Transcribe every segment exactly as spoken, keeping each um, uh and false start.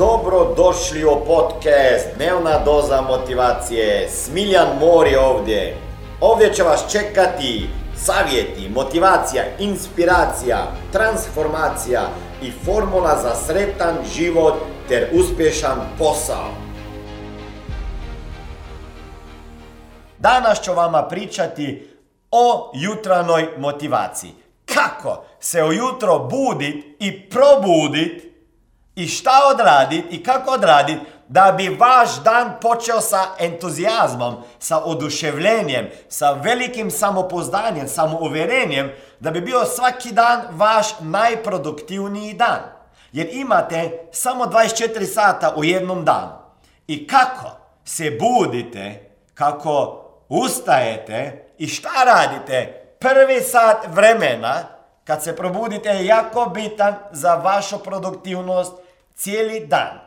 Dobrodošli u podcast Dnevna doza motivacije. Smiljan Mor je ovdje. Ovdje će vas čekati savjeti, motivacija, inspiracija, transformacija i formula za sretan život ter uspješan posao. Danas ću vama pričati o jutranoj motivaciji. Kako se ujutro budit i probudit i šta odradit i kako odradit da bi vaš dan počeo sa entuzijazmom, sa oduševljenjem, sa velikim samopouzdanjem, samouvjerenjem, da bi bio svaki dan vaš najproduktivniji dan. Jer imate samo dvadeset četiri sata u jednom danu. I kako se budite, kako ustajete i šta radite prvi sat vremena kad se probudite je jako bitan za vašu produktivnost cijeli dan.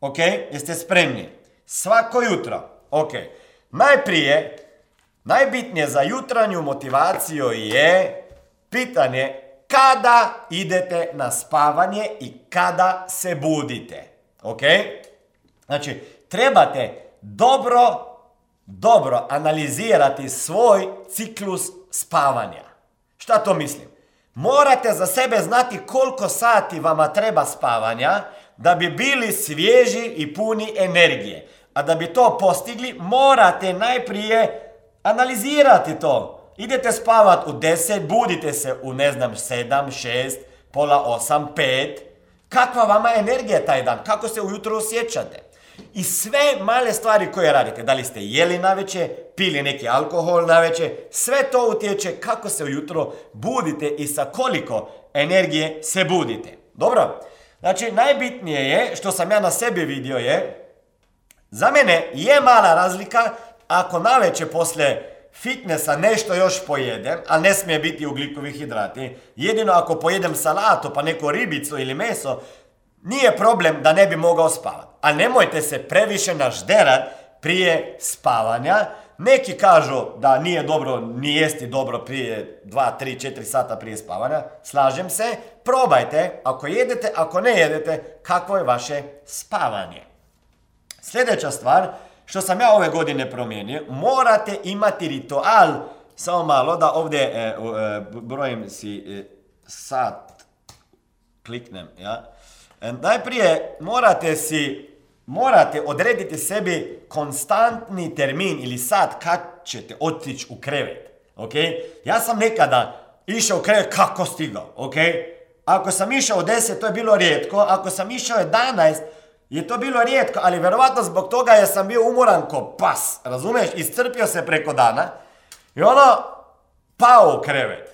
Ok? Jeste spremni? Svako jutro. Ok. Najprije, najbitnije za jutranju motivaciju je pitanje kada idete na spavanje i kada se budite. Ok? Znači, trebate dobro, dobro analizirati svoj ciklus spavanja. Šta to mislim? Morate za sebe znati koliko sati vama treba spavanja da bi bili svježi i puni energije. A da bi to postigli, morate najprije analizirati to. Idete spavat u deset, budite se u ne znam sedam, šest, pola osam, pet. Kakva vama energija taj dan? Kako se ujutro osjećate? I sve male stvari koje radite, da li ste jeli navečer, pili neki alkohol navečer, sve to utječe kako se ujutro budite i sa koliko energije se budite. Dobro? Znači, najbitnije je, što sam ja na sebi vidio je, za mene je mala razlika ako navečer poslije fitnessa nešto još pojedem, ali ne smije biti ugljikovi hidrati, jedino ako pojedem salatu pa neku ribicu ili meso, nije problem da ne bi mogao spavati. A nemojte se previše nažderat prije spavanja. Neki kažu da nije dobro ni jesti dobro prije dva, tri, četiri sata prije spavanja. Slažem se. Probajte. Ako jedete, ako ne jedete, kako je vaše spavanje. Sljedeća stvar, što sam ja ove godine promijenio, morate imati ritual. Samo malo da ovdje e, e, brojim si e, sat. Kliknem, ja. Najprije morate si, morate odrediti sebi konstantni termin ili sat kad ćete otići u krevet. Okay? Ja sam nekada išao u krevet kako stigao. Okay? Ako sam išao u deset, to je bilo rijetko. Ako sam išao u jedanaest, je to bilo rijetko. Ali vjerovatno zbog toga jer sam bio umoran ko pas. Razumiješ? Iscrpio se preko dana. I ono, pao u krevet.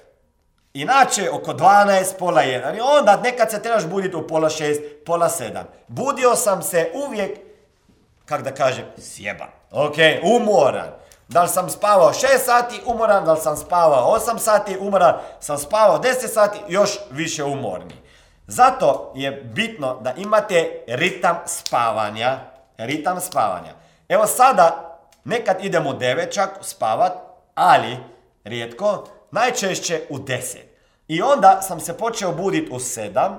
Inače, oko dvanaest, pola jedan. I onda nekad se trebaš buditi u pola šest, pola sedam. Budio sam se uvijek, kak da kažem, sjeban. Ok, umoran. Da li sam spavao šest sati, umoran. Da li sam spavao osam sati, umoran. Sam spavao deset sati, još više umorni. Zato je bitno da imate ritam spavanja. Ritam spavanja. Evo sada, nekad idemo u devet čak spavat, ali rijetko, najčešće u deset. I onda sam se počeo buditi u sedam,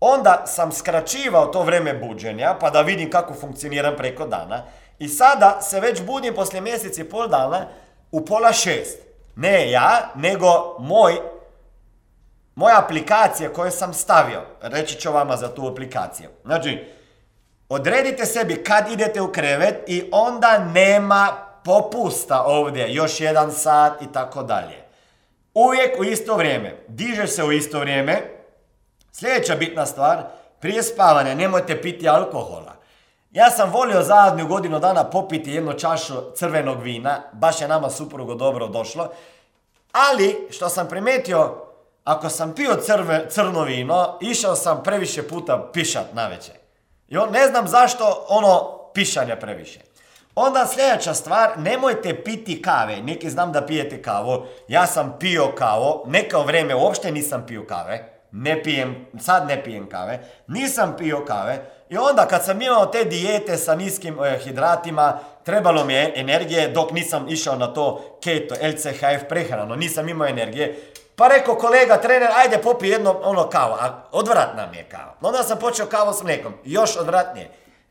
onda sam skraćivao to vrijeme buđenja, pa da vidim kako funkcioniram preko dana. I sada se već budim poslije mjesec i pol dana u pola šest. Ne ja, nego moj, moja aplikacija koju sam stavio. Reći ću vama za tu aplikaciju. Znači, odredite sebi kad idete u krevet i onda nema popusta ovdje, još jedan sat i tako dalje. Uvijek u isto vrijeme. Dižeš se u isto vrijeme. Sljedeća bitna stvar, prije spavanja nemojte piti alkohola. Ja sam volio zadnju godinu dana popiti jednu čašu crvenog vina. Baš je nama suprugu dobro došlo. Ali, što sam primetio, ako sam pio crve, crno vino, išao sam previše puta pišat navečer. I on, ne znam zašto, ono pišanja previše. Onda sljedeća stvar, nemojte piti kave. Neki znam da pijete kavu. Ja sam pio kavu. Neko vrijeme uopšte nisam pio kave. ne pijem, sad ne pijem kave, nisam pio kave i onda kad sam imao te dijete sa niskim hidratima, trebalo mi je energije dok nisam išao na to keto, L C H F prehranu, nisam imao energije. Pa rekao kolega, trener, ajde popi jedno ono kava, a odvratna mi je kava. Onda sam počeo kavu s mlijekom, još odvratnije.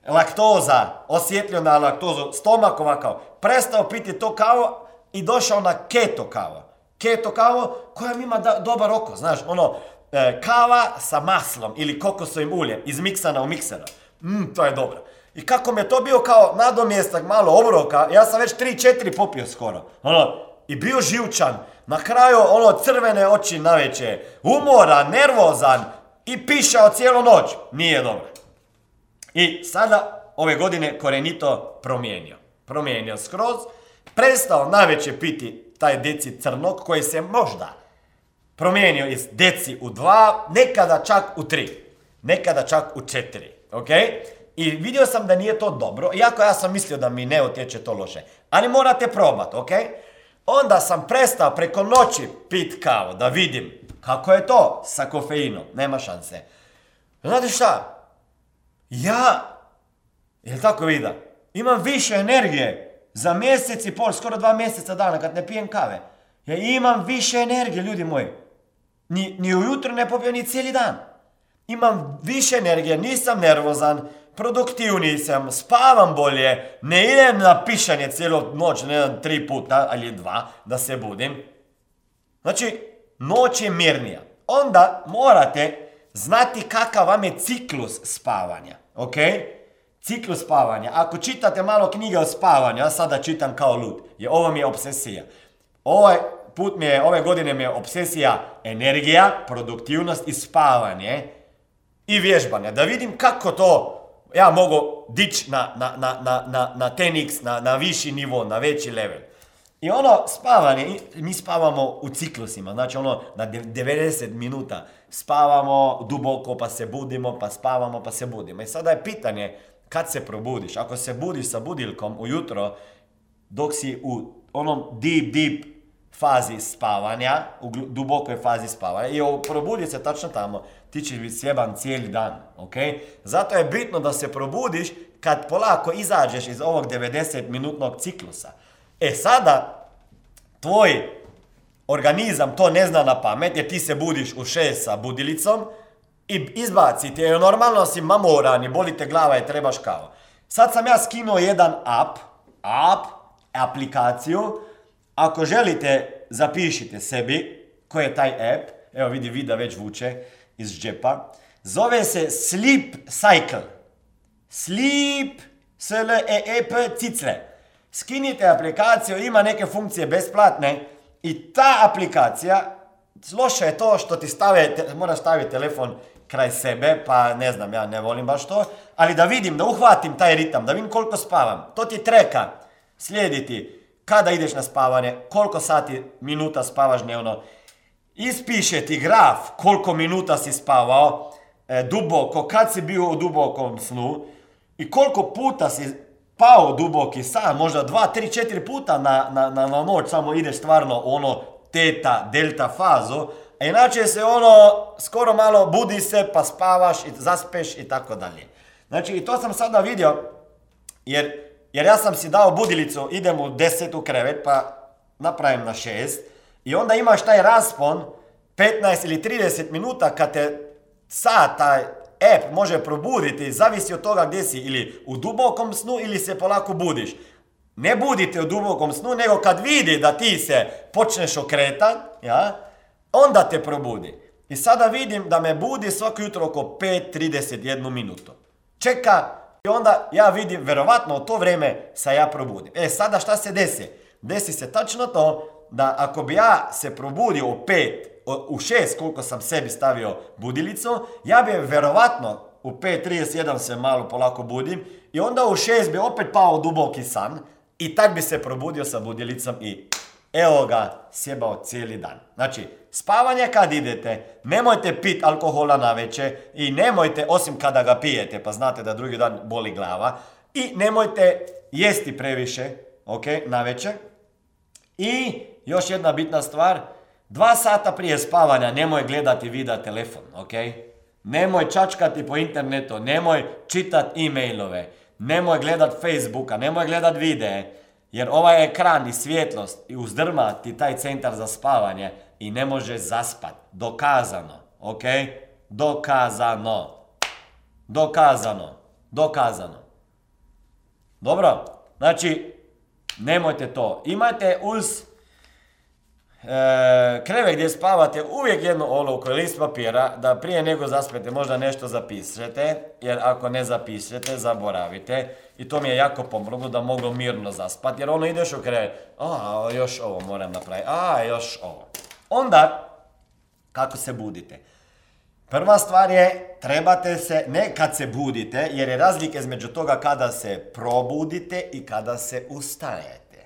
Laktoza, osjetljivo na laktozu, stomakova kava. Prestao piti to kavu i došao na keto kavu. Keto kavu koja mi ima da, dobar oko, znaš, ono, e, kava sa maslom ili kokosovim uljem, izmiksana u miksera. Mmm, to je dobro. I kako mi je to bio kao nadomjestak malo obroka, ja sam već tri četiri popio skoro. Ono, i bio živčan. Na kraju, ono, crvene oči navečer, umoran, nervozan i pišao cijelu noć. Nije dobro. I sada, ove godine, korenito promijenio. Promijenio skroz, prestao navečer piti taj deci crnog koji se možda promijenio iz deci u dva, nekada čak u tri, nekada čak u četiri. Okay? I vidio sam da nije to dobro, iako ja sam mislio da mi ne utječe to loše. Ali morate probati, ok? Onda sam prestao preko noći pit kavu, da vidim kako je to sa kofeinom. Nema šanse. Znate šta? Ja, jel tako vidim, imam više energije za mjesec i pol, skoro dva mjeseca dana kad ne pijem kave. Ja imam više energije, ljudi moji. Ni, ni ujutro ne popio, ni cijeli dan. Imam više energije, nisam nervozan, produktivniji sam, spavam bolje, ne idem na pišanje cijelu noć, ne znam, tri puta ali dva, da se budim. Znači, noć je mirnija. Onda morate znati kakav vam je ciklus spavanja, ok? Ciklus spavanja. Ako čitate malo knjige o spavanju, ja sada čitam kao lud, jer ovo mi je obsesija. Ovaj put mi je, ove godine mi je obsesija energija, produktivnost i spavanje i vježbanje. Da vidim kako to ja mogu dići na, na, na, na, na, na teniks, na, na viši nivo, na veći level. I ono spavanje, mi spavamo u ciklusima, znači ono na devedeset minuta spavamo duboko pa se budimo, pa spavamo pa se budimo. I sada je pitanje kad se probudiš. Ako se budiš sa budilkom ujutro dok si u onom deep, deep fazi spavanja, u dubokoj fazi spavanja i probudi se tačno tamo, ti ćeš biti sjeban cijeli dan, ok? Zato je bitno da se probudiš kad polako izađeš iz ovog devedeset minutnog ciklusa. E sada, tvoj organizam to ne zna na pamet jer ti se budiš u šest sa budilicom i izbacite jer normalno si mamoran i boli te glava i trebaš kao. Sad sam ja skinuo jedan app, app, aplikaciju. Ako želite, zapišite sebi koji je taj app. Evo vidi, vida već vuče iz džepa. Zove se Sleep Cycle. Sleep, S L E E P, cicle. Skinite aplikaciju, ima neke funkcije besplatne i ta aplikacija, loše je to što ti stave, te, moraš staviti telefon kraj sebe, pa ne znam, ja ne volim baš to, ali da vidim, da uhvatim taj ritam, da vidim koliko spavam, to ti treka slijediti kada ideš na spavanje, koliko sati, minuta spavaš dnevno, ispiše ti graf koliko minuta si spavao, e, duboko, kad si bio u dubokom snu i koliko puta si pao duboki san, možda dva, tri, četiri puta na, na, na, na noć, samo ideš stvarno ono teta, delta fazu, a inače se ono skoro malo budi se pa spavaš i zaspeš i tako dalje. Znači i to sam sada vidio, jer, jer ja sam si dao budilicu, idem u deset u krevet pa napravim na šest i onda imaš taj raspon petnaest ili trideset minuta kad te sad taj app može probuditi, zavisi od toga gdje si, ili u dubokom snu ili se polako budiš. Ne budite u dubokom snu, nego kad vidi da ti se počneš okretat, ja, onda te probudi. I sada vidim da me budi svako jutro oko pet trideset jednu minutu. Čeka i onda ja vidim, verovatno u to vrijeme se ja probudim. E sada šta se desi? Desi se tačno to da ako bi ja se probudio u pet, u šest koliko sam sebi stavio budilicu, ja bi vjerovatno u pet trideset jedan se malo polako budim i onda u šest bi opet pao duboki san i tak bi se probudio sa budilicom i evo ga, sjebao cijeli dan. Znači, spavanje kad idete, nemojte pit alkohola na večer i nemojte, osim kada ga pijete, pa znate da drugi dan boli glava, i nemojte jesti previše, ok, na večer. I još jedna bitna stvar, Dva sata prije spavanja nemoj gledati videa telefon, ok? Nemoj čačkati po internetu, nemoj čitati e-mailove, nemoj gledati Facebooka, nemoj gledati videe. Jer ovaj ekran i svjetlost i uzdrma ti taj centar za spavanje i ne može zaspati. Dokazano, ok? Dokazano. Dokazano. Dokazano. Dobro? Znači, nemojte to. Imate uz e, krevet gdje spavate uvijek jednu olovku ili list papira da prije nego zaspete možda nešto zapišete. Jer ako ne zapišete, zaboravite. I to mi je jako pomoglo da mogu mirno zaspati. Jer ono ideš u krevet. A, još ovo moram napraviti. A, još ovo. Onda, kako se budite? Prva stvar je, trebate se, ne kad se budite, jer je razlika između toga kada se probudite i kada se ustajete.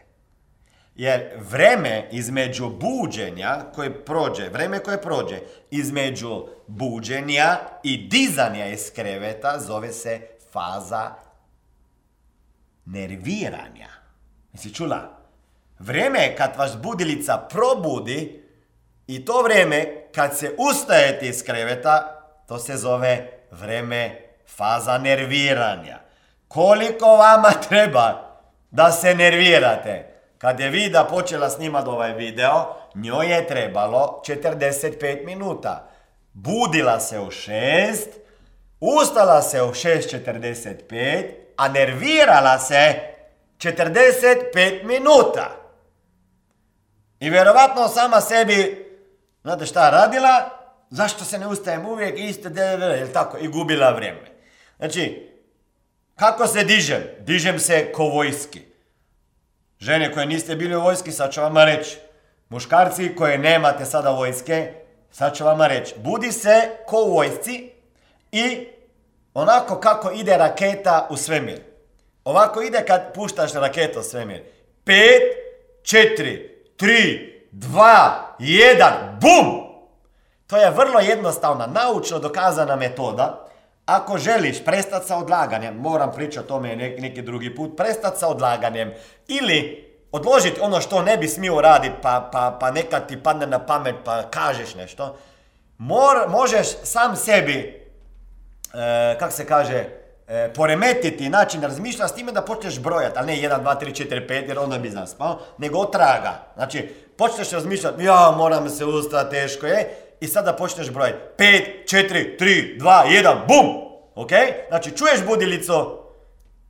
Jer vreme između buđenja koje prođe, vreme koje prođe, između buđenja i dizanja iz kreveta zove se faza nerviranja. Jesi čula? Vreme kad vas budilica probudi i to vreme kad se ustajete iz kreveta, to se zove vreme faza nerviranja. Koliko vama treba da se nervirate? Kad je Vida počela snimati ovaj video, njoj je trebalo četrdeset pet minuta. Budila se u šest, ustala se u šest četrdeset pet, a nervirala se četrdeset pet minuta. I vjerovatno sama sebi znate šta radila, zašto se ne ustajem uvijek, iste, jel tako, i gubila vrijeme. Znači, kako se dižem? Dižem se ko vojski. Žene koje niste bili u vojski, sad ću vama reći. Muškarci koje nemate sada vojske, sad ću vama reći. Budi se ko u vojsci i onako kako ide raketa u svemir. Ovako ide kad puštaš raketu u svemir. Pet, četiri, tri, dva, jedan, bum! To je vrlo jednostavna, naučno dokazana metoda. Ako želiš prestati sa odlaganjem, moram pričati o tome neki drugi put, prestati sa odlaganjem ili odložiti ono što ne bi smio raditi pa, pa, pa nekad ti padne na pamet pa kažeš nešto, Mor, možeš sam sebi, e, kak se kaže, e, poremetiti način razmišljanja s time da počneš brojati, ali ne jedan, dva, tri, četiri, pet jer onda bi zaspao, nego otraga. Znači, počneš razmišljati, ja moram se ustati, teško je, i sada počneš brojati. pet, četiri, tri, dva, jedan, bum! Ok? Znači, čuješ budilicu,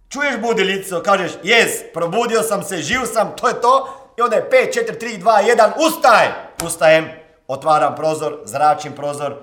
čuješ budilicu, kažeš, yes, probudio sam se, živ sam, to je to, i onda je pet, četiri, tri, dva, jedan, ustaj! Ustajem, otvaram prozor, zračim prozor,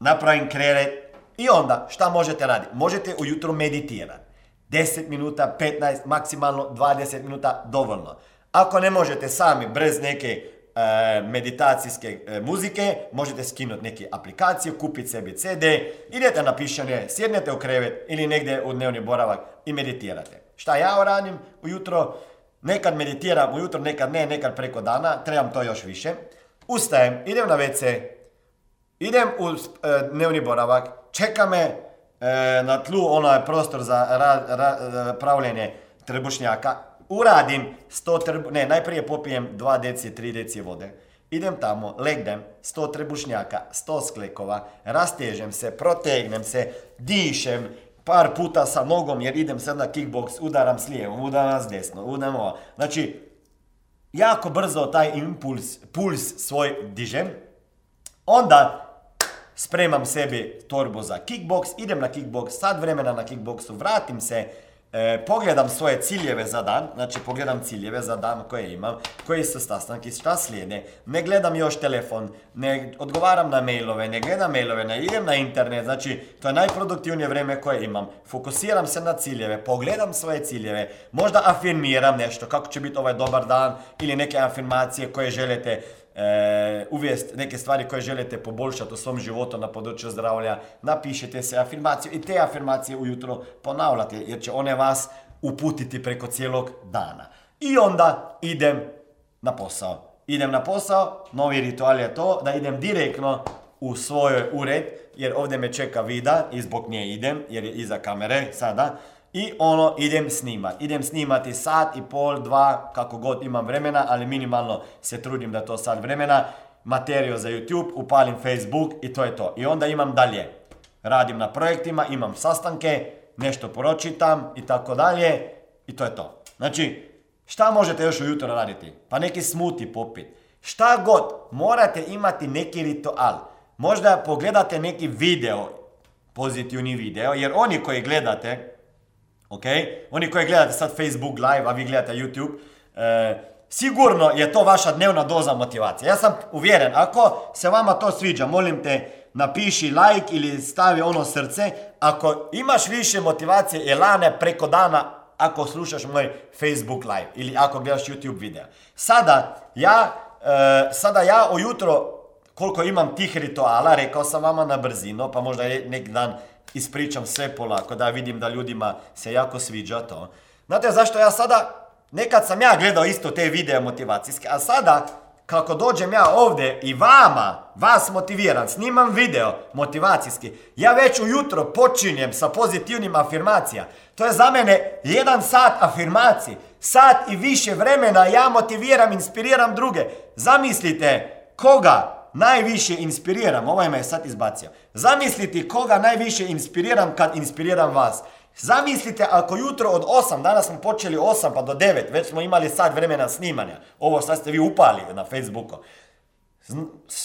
napravim krevet, i onda, šta možete raditi? Možete ujutro meditirati. deset minuta, petnaest, maksimalno dvadeset minuta, dovoljno. Ako ne možete sami, brez neke e, meditacijske e, muzike, možete skinuti neke aplikacije, kupiti sebi ce de, idete na pišanje, sjednete u krevet ili negdje u dnevni boravak i meditirate. Šta ja radim ujutro? Nekad meditiram ujutro, nekad ne, nekad preko dana, trebam to još više. Ustajem, idem na ve ce, idem u e, dnevni boravak, čeka me e, na tlu onaj prostor za ra, ra, ra, pravljenje trebušnjaka, uradim sto trbu... Ne, najprije popijem dva decije, tri decije vode. Idem tamo, legnem, sto trebušnjaka, sto sklekova, rastežem se, protegnem se, dišem, par puta sa nogom, jer idem sad na kickboks, udaram s lijevom, udaram s desno, udaram ovo. Znači, jako brzo taj impuls, puls svoj dižem. Onda spremam sebi torbu za kickboks, idem na kickboks, sad vremena na kickboksu, vratim se, E, pogledam svoje ciljeve za dan, znači pogledam ciljeve za dan koje imam, koji su sastanki, šta slijede, ne gledam još telefon, ne odgovaram na mailove, ne gledam mailove, ne idem na internet, znači to je najproduktivnije vrijeme koje imam, fokusiram se na ciljeve, pogledam svoje ciljeve, možda afirmiram nešto, kako će biti ovaj dobar dan ili neke afirmacije koje želite E, uvijest neke stvari koje želite poboljšati u svom životu na području zdravlja, napišete se afirmaciju i te afirmacije ujutro ponavljate jer će one vas uputiti preko cijelog dana. I onda idem na posao. Idem na posao, novi ritual je to da idem direktno u svoj ured jer ovdje me čeka Vida i zbog nje idem jer je iza kamere sada. I ono, idem snimat, idem snimati sat i pol, dva, kako god imam vremena, ali minimalno se trudim da to sat vremena, materijal za YouTube, upalim Facebook i to je to. I onda imam dalje, radim na projektima, imam sastanke, nešto pročitam i tako dalje i to je to. Znači, šta možete još ujutro raditi? Pa neki smuti popit. Šta god, morate imati neki ritual. Možda pogledate neki video, pozitivni video, jer oni koji gledate... Ok, oni koji gledate sad Facebook live, a vi gledate YouTube, e, sigurno je to vaša dnevna doza motivacije. Ja sam uvjeren, ako se vama to sviđa, molim te, napiši like ili stavi ono srce. Ako imaš više motivacije, elane preko dana, ako slušaš moj Facebook live ili ako gledaš YouTube video. Sada ja, e, sada ja ujutro, koliko imam tih rituala, rekao sam vama na brzino, pa možda nek dan ispričam sve polako, da vidim da ljudima se jako sviđa to. Znate zašto ja sada, nekad sam ja gledao isto te videe motivacijske, a sada, kako dođem ja ovdje i vama, vas motiviram, snimam video motivacijski, ja već ujutro počinjem sa pozitivnim afirmacijama. To je za mene jedan sat afirmaciji, sat i više vremena ja motiviram, inspiriram druge. Zamislite koga najviše inspiriram, ovaj me je sad izbacio. Zamislite koga najviše inspiriram kad inspiriram vas. Zamislite ako jutro od osam, danas smo počeli osam pa do devet, već smo imali sat vremena snimanja. Ovo sad ste vi upali na Facebooku.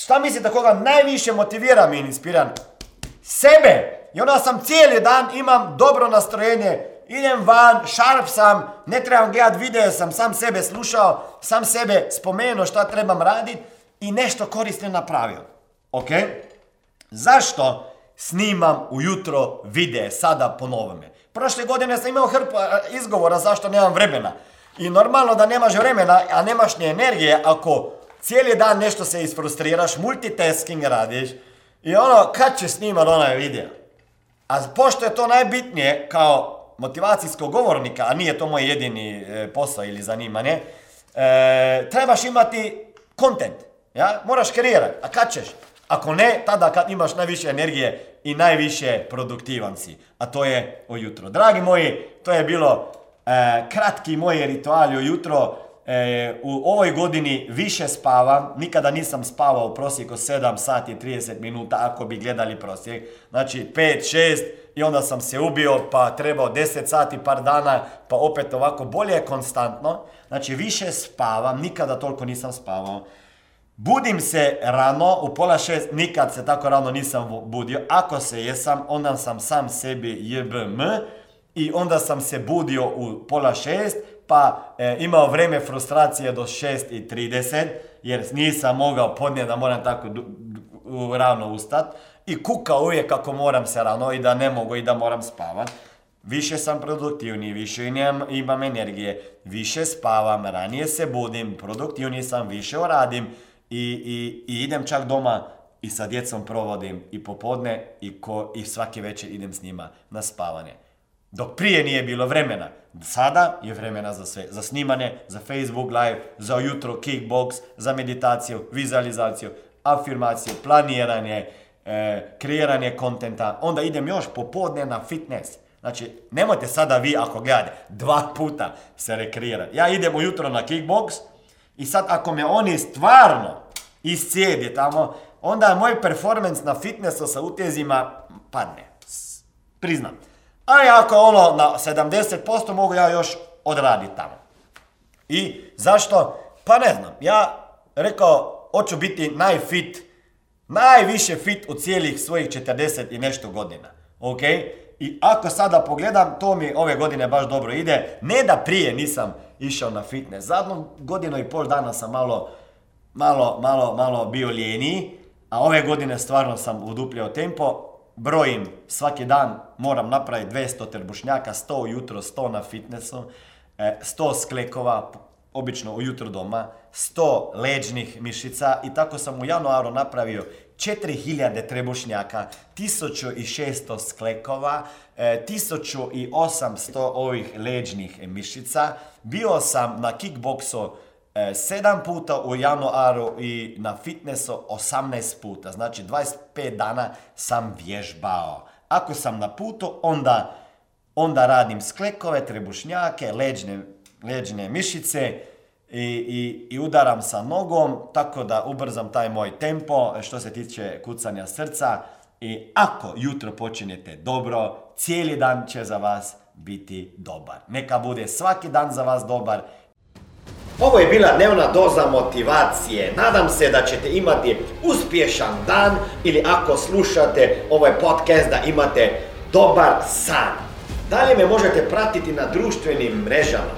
Šta mislite koga najviše motiviram i inspiriram? Sebe! I onda sam cijeli dan, imam dobro nastrojenje, idem van, šarp sam, ne trebam gledati video, sam sam sebe slušao, sam sebe spomenuo šta trebam raditi. I nešto korisno napravio. Ok? Zašto snimam ujutro videe sada po novome? Prošle godine sam imao hrpu izgovora zašto nemam vremena. I normalno da nemaš vremena, a nemaš ni energije ako cijeli dan nešto se isfrustriraš, multitasking radiš i ono, kad će snimati onaj video? A pošto je to najbitnije kao motivacijskog govornika, a nije to moj jedini posao ili zanimanje, e, trebaš imati kontent. Ja? Moraš kreirati, a kad ćeš? Ako ne, tada kad imaš najviše energije i najviše produktivan si. A to je ujutro. Dragi moji, to je bilo eh, kratki moji rituali ujutro. Eh, u ovoj godini više spavam. Nikada nisam spavao u prosjeku sedam sati i trideset minuta ako bi gledali prosjek. Znači pet šest i onda sam se ubio pa trebao deset sati par dana pa opet ovako bolje konstantno. Znači više spavam, nikada toliko nisam spavao. Budim se rano, u pola šest, nikad se tako rano nisam budio. Ako se jesam, onda sam sam sebi jebm i onda sam se budio u pola šest, pa e, imao vreme frustracije do šest i trideset, jer nisam mogao podnijeti da moram tako du, du, du, rano ustat. I kukao uvijek kako moram se rano i da ne mogu i da moram spavat. Više sam produktivni, više imam energije, više spavam, ranije se budim, produktivni sam, više radim. I, i, i idem čak doma i sa djecom provodim i popodne i, ko, i svaki večer idem s njima na spavanje. Dok prije nije bilo vremena, sada je vremena za sve. Za snimanje, za Facebook live, za ujutro kickbox, za meditaciju, vizualizaciju, afirmaciju, planiranje, e, kreiranje kontenta. Onda idem još popodne na fitness. Znači, nemojte sada vi ako gledate dva puta se rekreirati. Ja idem ujutro na kickbox. I sad ako me oni stvarno iscijedi tamo, onda moj performance na fitnessu sa utezima padne. Priznam. Ali ako ono na sedamdeset posto mogu ja još odraditi tamo. I zašto? Pa ne znam. Ja rekao, hoću biti najfit, najviše fit u cijelih svojih četrdeset i nešto godina. Ok? I ako sada pogledam, to mi ove godine baš dobro ide. Ne da prije nisam išao na fitness. Zadnju godinu i pol dana sam malo, malo, malo, malo bio ljeniji. A ove godine stvarno sam udupljao tempo. Brojim svaki dan, moram napraviti dvjesto trbušnjaka, sto ujutro, sto na fitnessu, sto sklekova, obično ujutro doma, sto leđnih mišica i tako sam u januaru napravio četiri hiljade trebušnjaka, tisuću šesto sklekova, tisuću osamsto ovih leđnih mišica. Bio sam na kickboksu sedam puta u januaru i na fitnessu osamnaest puta. Znači dvadeset pet dana sam vježbao. Ako sam na putu, onda onda radim sklekove, trebušnjake, leđne, leđne mišice i, i, i udaram sa nogom, tako da ubrzam taj moj tempo što se tiče kucanja srca. I ako jutro počinjete dobro, cijeli dan će za vas biti dobar. Neka bude svaki dan za vas dobar. Ovo je bila dnevna doza motivacije. Nadam se da ćete imati uspješan dan ili ako slušate ovaj podcast da imate dobar san. Dalje me možete pratiti na društvenim mrežama.